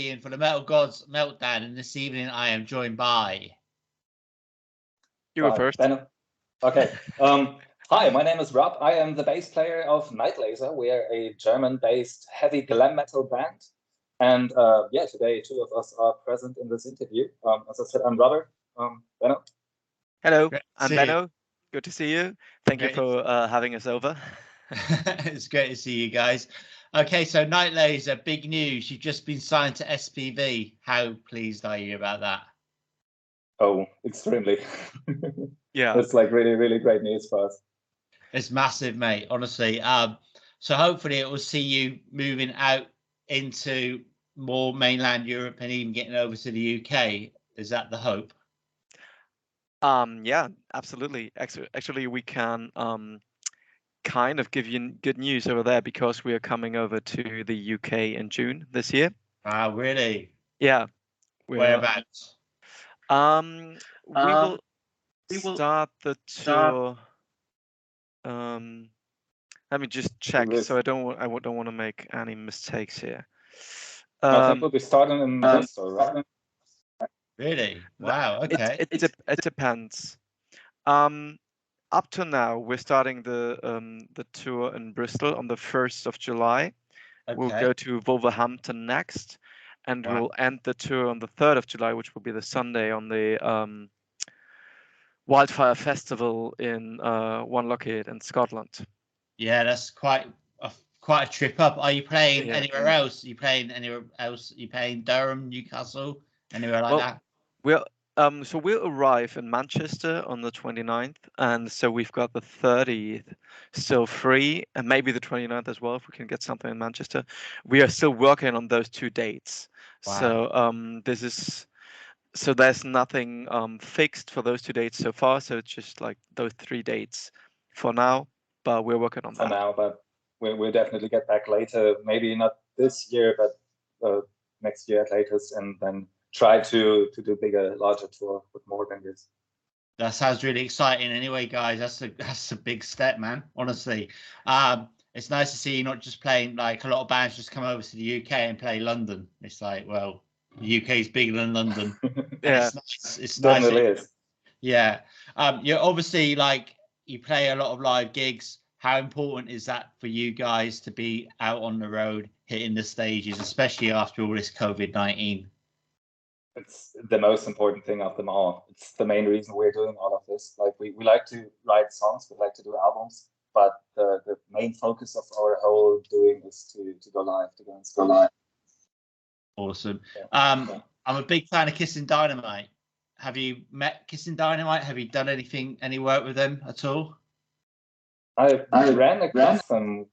Sebastian for the Metal Gods Meltdown, and this evening I am joined by... You were first. Okay. Hi, my name is Rob. I am the bass player of Night Laser. We are a German-based heavy glam metal band. And yeah, today two of us are present in this interview. As I said, I'm Robert. Benno. Hello, I'm Benno. Good to see you. Thank you for having us over. It's great to see you guys. Okay, so Night Laser, big news. You've just been signed to SPV. How pleased are you about that? Oh, extremely. Yeah. It's like really, really great news for us. It's massive, mate, honestly. So hopefully it will see you moving out into more mainland Europe and even getting over to the UK. Is that the hope? Yeah, absolutely. Actually, we can kind of give you good news over there because we are coming over to the UK in June this year. Ah, really? Yeah. Whereabouts? We will start the tour. Let me just check, so I don't want to make any mistakes here. I think we'll be starting in Bristol, right? Really? Wow. Okay. It depends. Up to now, we're starting the tour in Bristol on the 1st of July. Okay. We'll go to Wolverhampton next, and we'll end the tour on the 3rd of July, which will be the Sunday on the Wildfire Festival in Wanlockhead in Scotland. Yeah, that's quite a trip up. Are you playing anywhere else? Are you playing anywhere else? Are you playing Durham, Newcastle, anywhere like that? So we'll arrive in Manchester on the 29th, and so we've got the 30th still free, and maybe the 29th as well if we can get something in Manchester. We are still working on those two dates. Wow. So there's nothing fixed for those two dates so far. So it's just like those three dates for now, but we're working on that. For now, but we'll definitely get back later. Maybe not this year, but next year at latest, and then try to do bigger, larger tour with more venues. That sounds really exciting. Anyway, guys, that's a big step, man. Honestly, it's nice to see you not just playing like a lot of bands just come over to the UK and play London. It's like, well, the UK is bigger than London. Yeah, it's nice. It is. Yeah, you're obviously like you play a lot of live gigs. How important is that for you guys to be out on the road, hitting the stages, especially after all this COVID-19? It's the most important thing of them all. It's the main reason we're doing all of this. Like we like to write songs, we like to do albums, but the main focus of our whole doing is to go live, to go and go live. Awesome. Yeah. I'm a big fan of Kissin' Dynamite. Have you met Kissin' Dynamite? Have you done any work with them at all? I ran across them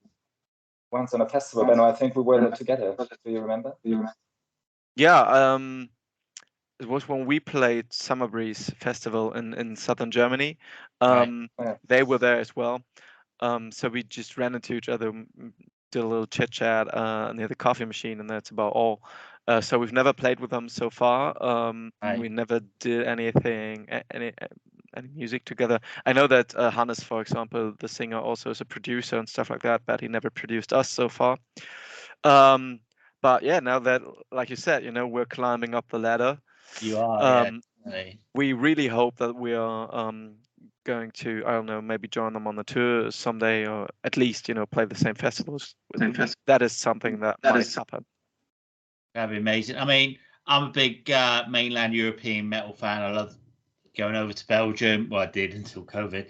once on a festival, and I think we were there together. Do you remember? Yeah. It was when we played Summer Breeze Festival in southern Germany. They were there as well. So we just ran into each other, did a little chit chat near the coffee machine, and that's about all. So we've never played with them so far. We never did anything, any music together. I know that Hannes, for example, the singer, also is a producer and stuff like that, but he never produced us so far. But yeah, now that, like you said, we're climbing up the ladder. You are. We really hope that we are going to, I don't know, maybe join them on the tour someday, or at least play the same festivals. That is something that might happen. That'd be amazing. I mean, I'm a big mainland European metal fan. I love going over to Belgium. Well, I did until COVID,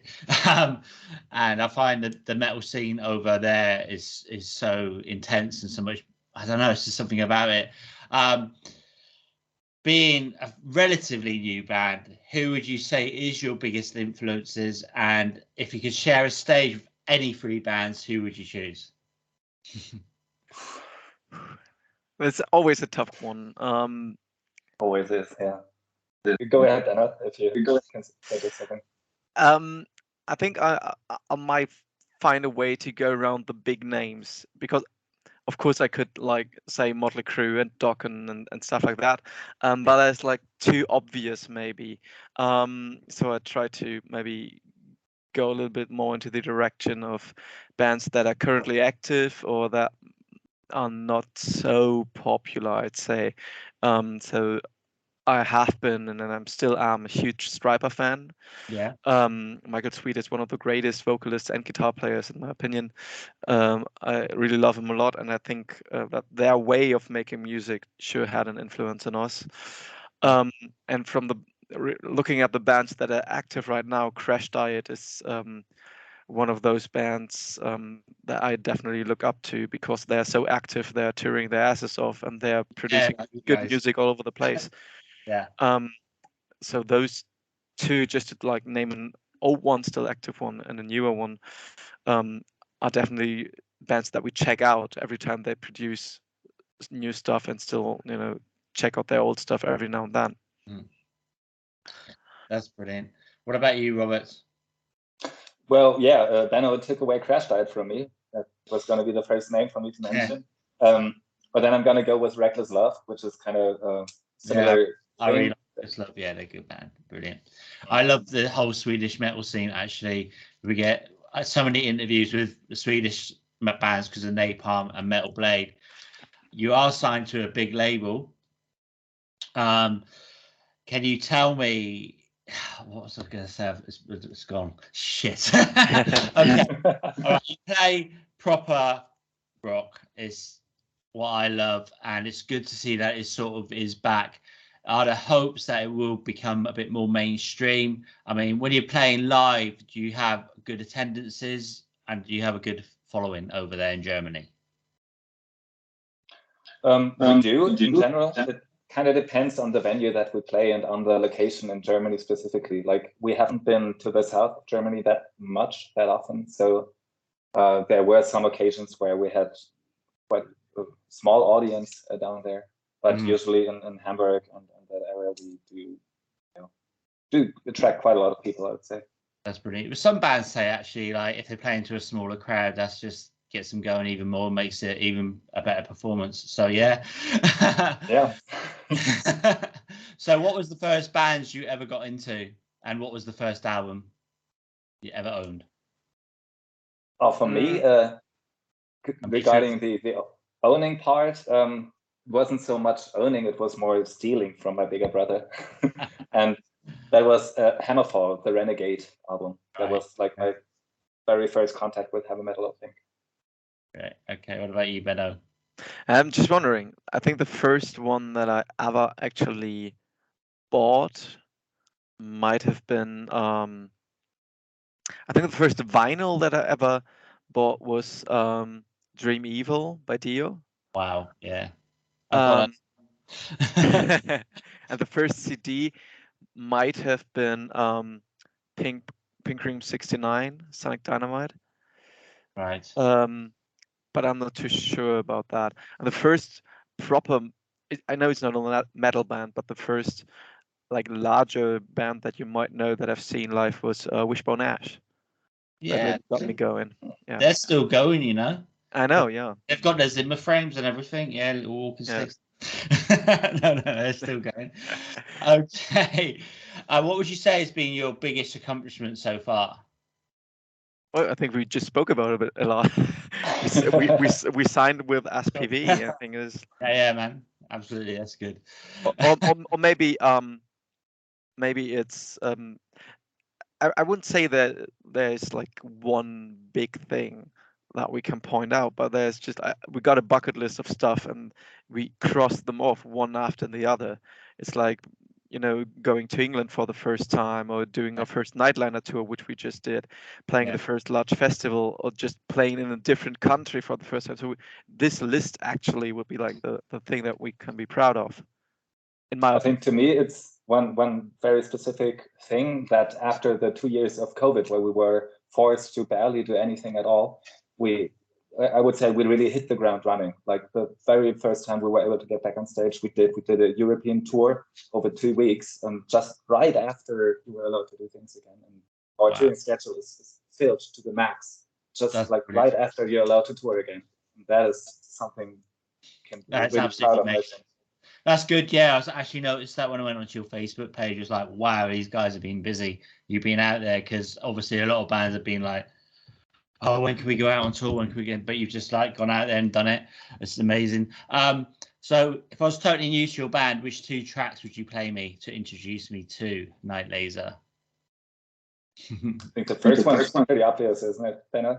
and I find that the metal scene over there is so intense and so much. I don't know. It's just something about it. Being a relatively new band, who would you say is your biggest influences? And if you could share a stage with any three bands, who would you choose? It's always a tough one. Always is, yeah. Go ahead, Anna, if you can take a second. I think I might find a way to go around the big names, because of course, I could say Motley Crue and Dokken and stuff like that, but that's too obvious maybe. So I try to maybe go a little bit more into the direction of bands that are currently active or that are not so popular, I'd say. So I have been, and I'm still am, a huge Stryper fan. Yeah. Michael Sweet is one of the greatest vocalists and guitar players, in my opinion. I really love him a lot, and I think that their way of making music sure had an influence on us. And from the looking at the bands that are active right now, Crash Diet is one of those bands that I definitely look up to, because they're so active, they're touring their asses off, and they're producing good music all over the place. Yeah. So those two, just to like name an old one, still active one, and a newer one, are definitely bands that we check out every time they produce new stuff, and still, you know, check out their old stuff every now and then. Mm. That's brilliant. What about you, Robert? Well, yeah, Benno took away Crash Diet from me. That was going to be the first name for me to mention. Yeah. But then I'm going to go with Reckless Love, which is kind of similar. Yeah, I really love Reckless Love. Yeah, they're good band. Brilliant. I love the whole Swedish metal scene, actually. We get so many interviews with the Swedish bands because of Napalm and Metal Blade. You are signed to a big label. Can you tell me, what was I going to say? It's gone. Shit. Okay. All right. You play proper rock is what I love, and it's good to see that it sort of is back. Are there hopes that it will become a bit more mainstream? I mean, when you're playing live, do you have good attendances, and do you have a good following over there in Germany? We do, in general. Kind of depends on the venue that we play and on the location in Germany specifically. Like, we haven't been to the south of Germany that often. So there were some occasions where we had quite a small audience down there, but usually in Hamburg and that area, we do attract quite a lot of people, I would say. That's brilliant. Some bands say, actually, like, if they're playing to a smaller crowd, that's just gets them going even more, makes it even a better performance. So yeah. Yeah. So what was the first bands you ever got into, and what was the first album you ever owned? Oh, for me, regarding the owning part, wasn't so much owning, it was more stealing from my bigger brother. And that was Hammerfall, the Renegade album. That was like my very first contact with heavy metal, I think. Right. Okay, what about you, Benno? I'm just wondering, I think the first one that I ever actually bought might have been, I think the first vinyl that I ever bought was Dream Evil by Dio. Wow, yeah. And the first CD might have been Pink Cream 69, Sonic Dynamite. Right. But I'm not too sure about that. And the first proper, I know it's not a metal band, but the first like larger band that you might know that I've seen live was Wishbone Ash. Yeah. That got me going. Yeah. They're still going, you know. I know, yeah. They've got their Zimmer frames and everything. Yeah, little walking sticks. No, they're still going. Okay. What would you say has been your biggest accomplishment so far? Well, I think we just spoke about it a lot. we signed with SPV. I think it is. Yeah, man, absolutely, that's good. or maybe it's I wouldn't say that there's like one big thing that we can point out, but there's just we got a bucket list of stuff, and we crossed them off one after the other. It's like, you know, going to England for the first time, or doing our first Nightliner tour, which we just did, playing the first large festival, or just playing in a different country for the first time. So this list actually would be like the thing that we can be proud of. In my opinion, to me, it's one very specific thing that after the 2 years of COVID, where we were forced to barely do anything at all, I would say we really hit the ground running. Like the very first time we were able to get back on stage, we did a European tour over 2 weeks, and just right after we were allowed to do things again. And our touring schedule is filled to the max, just right after you're allowed to tour again. And that is something can be really proud of. That's good. Yeah, I actually noticed that when I went onto your Facebook page. It was like, wow, these guys have been busy. You've been out there, because obviously a lot of bands have been like, oh, when can we go out on tour? When can we get? But you've just like gone out there and done it. It's amazing. So if I was totally new to your band, which two tracks would you play me to introduce me to Night Laser? I think the first one is pretty obvious, isn't it, Benno?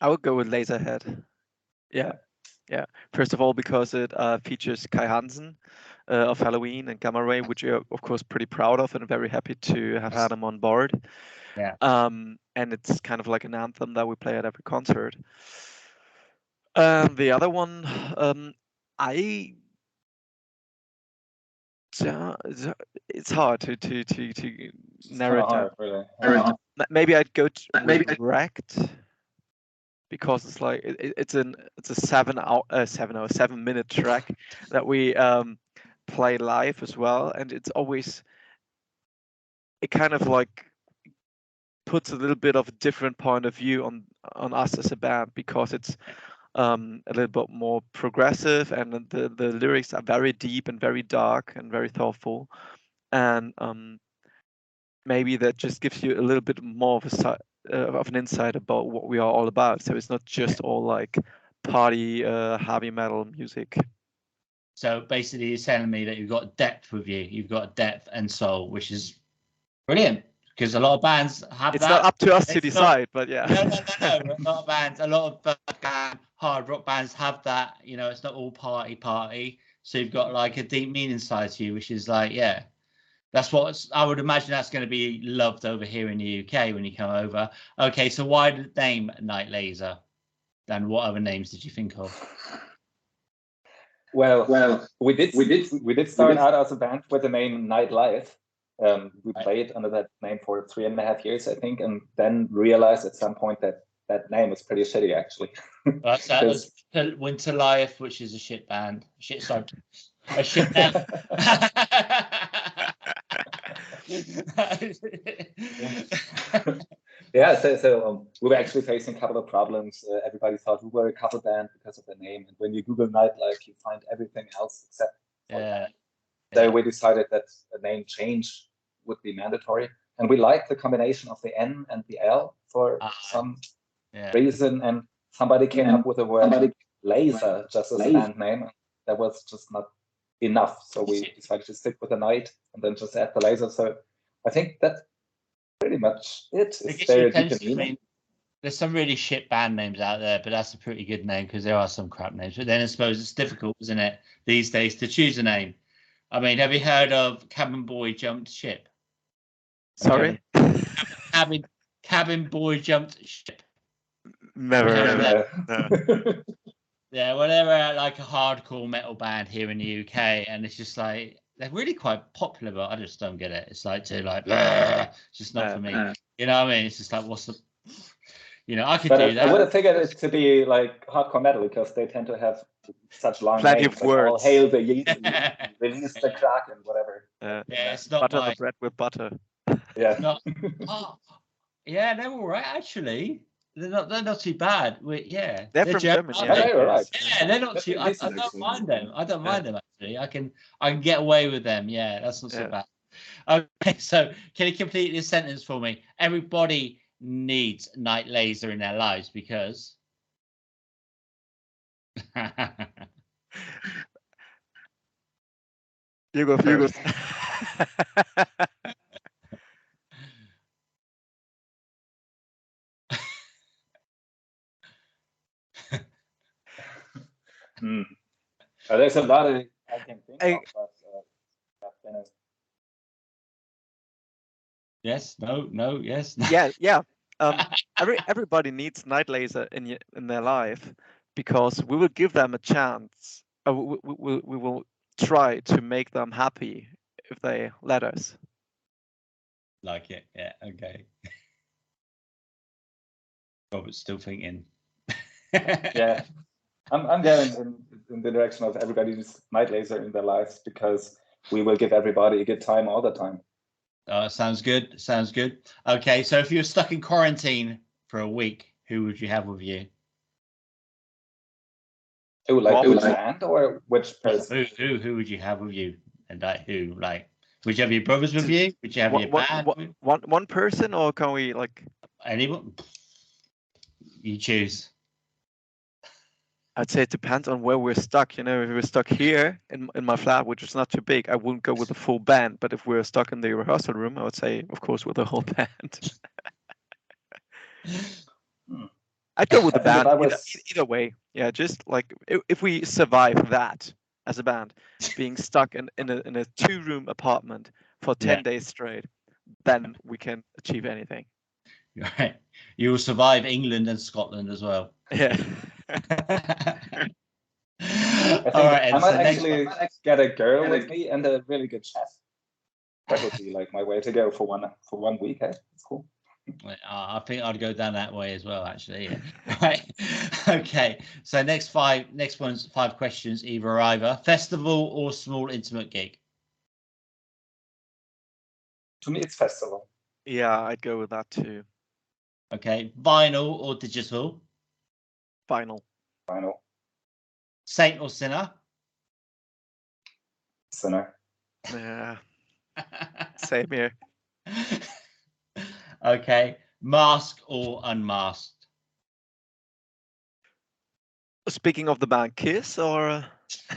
I would go with Laserhead. Yeah. Yeah, first of all, because it features Kai Hansen of Helloween and Gamma Ray, which you're, of course, pretty proud of and very happy to have had him on board. Yeah. And it's kind of like an anthem that we play at every concert. The other one, it's hard to narrow it down. Really. Maybe I'd go to Wrecked. Because it's like it's a 7-minute track that we play live as well, and it's always it kind of like puts a little bit of a different point of view on us as a band, because it's a little bit more progressive, and the lyrics are very deep and very dark and very thoughtful, and maybe that just gives you a little bit more of a side. Of an insight about what we are all about, so it's not just all like party heavy metal music. So basically you're telling me that you've got depth with you, you've got depth and soul, which is brilliant, because a lot of bands have it's that. Not up to us to decide, but yeah. No. A lot of hard rock bands have that, you know, it's not all party, so you've got like a deep meaning inside to you, which is like, yeah. That's what I would imagine. That's going to be loved over here in the UK when you come over. Okay, so why the name Night Laser? And what other names did you think of? Well, we did start out as a band with the name Night Life. We played under that name for 3.5 years, I think, and then realized at some point that name was pretty shitty, actually. Right, so that was Winter Life, which is a shit band. Shit, sorry, a shit band. Yeah, so we were actually facing a couple of problems. Everybody thought we were a cover band because of the name, and when you Google Nightlife, you find everything else except. Yeah. So we decided that a name change would be mandatory, and we liked the combination of the N and the L for some reason. And somebody came up with a word Laser, just as a band name. And that was just not enough, so we decided to stick with the night and then just add the laser. So I think that's pretty much it. There's some really shit band names out there, but that's a pretty good name, because there are some crap names. But then I suppose it's difficult, isn't it, these days to choose a name? I mean, have you heard of Cabin Boy Jumped Ship? Sorry, Cabin Boy Jumped Ship. Never. Yeah, well, they're like a hardcore metal band here in the UK, and it's just like they're really quite popular, but I just don't get it. It's like too like, bleh, it's just not for me. You know what I mean? It's just like, what's the, you know, I could do that. I would have figured it to be like hardcore metal, because they tend to have such long plenty names, of like, words. All hail the Yeezy, release the crack, and whatever. Yeah, it's not butter like, the bread with butter. Yeah. Not, yeah, they're all right actually. They're not too bad. They're from Germany. They're not too. I don't mind them. I don't mind them actually. I can get away with them. Yeah, that's not so bad. Okay, so can you complete this sentence for me? Everybody needs Night Laser in their lives because. You go first. There's a lot of I can think of, but yes, no, yes. No. Yeah. Everybody needs Night Laser in their life, because we will give them a chance. We will try to make them happy if they let us. Like it, yeah, okay. Robert's still thinking. Yeah. I'm going in the direction of everybody's Night Laser in their lives, because we will give everybody a good time all the time. Sounds good. Okay, so if you're stuck in quarantine for a week, who would you have with you? Which person? Who would you have with you? And like who? Like, would you have your brothers with you? Would you have your band? One person, or can we like anyone? You choose. I'd say it depends on where we're stuck. You know, if we're stuck here in my flat, which is not too big, I wouldn't go with a full band. But if we're stuck in the rehearsal room, I would say, of course, with a whole band. I'd go with the band either way. Yeah, just like if we survive that as a band, being stuck in a two-room apartment for 10 days straight, then we can achieve anything. Right. You will survive England and Scotland as well. Yeah. All right. I might actually get a girl with me and a really good chef. That would be like my way to go for one week. Eh? That's cool. I think I'd go down that way as well, actually. Yeah. Right. Okay. So next one's five questions, either. Festival or small intimate gig? To me, it's festival. Yeah, I'd go with that too. Okay. Vinyl or digital? Vinyl. Vinyl. Saint or sinner? Sinner. Yeah. Same here. Okay. Mask or unmasked? Speaking of the band Kiss, or I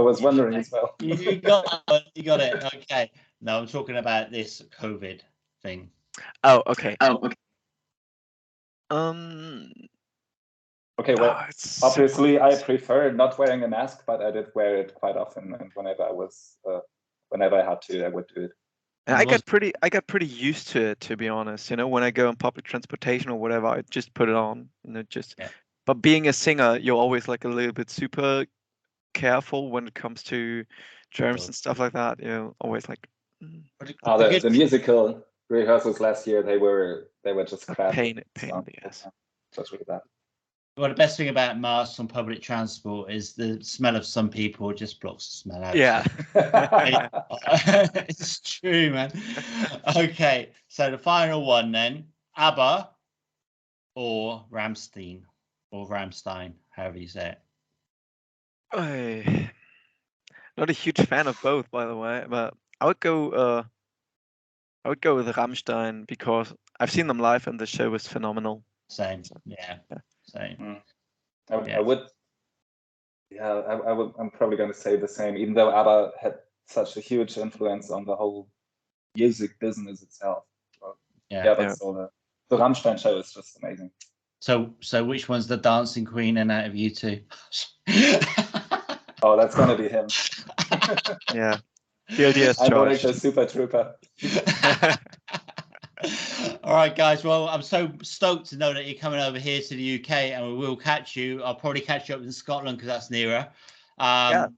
was wondering as well. You got it. Okay. No, I'm talking about this COVID thing. Oh, okay. Okay, well, obviously so I prefer not wearing a mask, but I did wear it quite often, and whenever I had to, I would do it. And I got pretty used to it, to be honest. You know, when I go on public transportation or whatever, I just put it on. You know, But being a singer, you're always like a little bit super careful when it comes to germs and stuff like that. You know, always like. The musical rehearsals last year, they were just crap. Pain in the ass. Just like that. Well, the best thing about masks on public transport is the smell of some people just blocks the smell out. Yeah. It's true, man. Okay, so the final one then, ABBA or Rammstein, however you say it. I'm not a huge fan of both, by the way, but I would go with Rammstein because I've seen them live and the show was phenomenal. Same, yeah. Same. I would. I'm probably going to say the same, even though ABBA had such a huge influence on the whole music business itself. So, the Rammstein show is just amazing. So which one's the dancing queen and out of you two? Oh, that's going to be him. Yeah. I'm going to Super Trooper. All right, guys. Well, I'm so stoked to know that you're coming over here to the UK, and we will catch you. I'll probably catch you up in Scotland because that's nearer. Cool.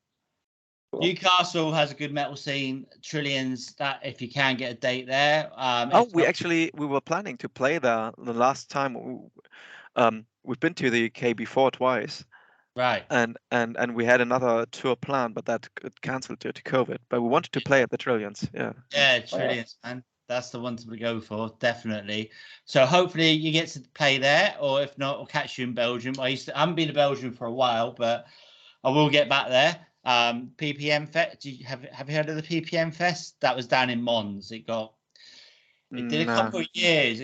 Newcastle has a good metal scene. Trillians, that if you can get a date there. We were planning to play there the last time. We've been to the UK before twice. Right. And we had another tour planned, but that cancelled due to COVID. But we wanted to play at the Trillians. Yeah. Yeah, Trillians, man. That's the one to go for, definitely. So hopefully you get to play there, or if not, I'll catch you in Belgium. I haven't been to Belgium for a while, but I will get back there. PPM Fest. Have you heard of the PPM Fest? That was down in Mons. It did a couple of years,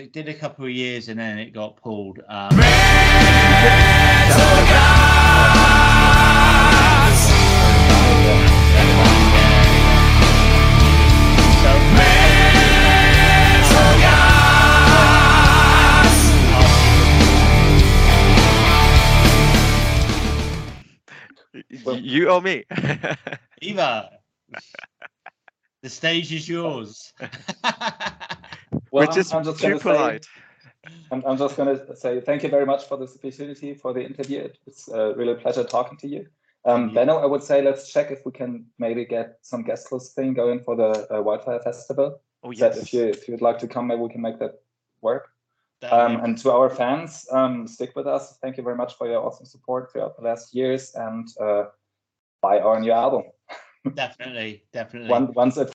and then it got pulled. You or me? Eva, the stage is yours. Well, I'm just going to say thank you very much for this opportunity, for the interview. It's really a pleasure talking to you. Benno, I would say let's check if we can maybe get some guest host thing going for the Wildfire Festival. Oh, yes. That if you'd like to come, maybe we can make that work. And to our fans, stick with us. Thank you very much for your awesome support throughout the last years, and buy our new album. Definitely. Once it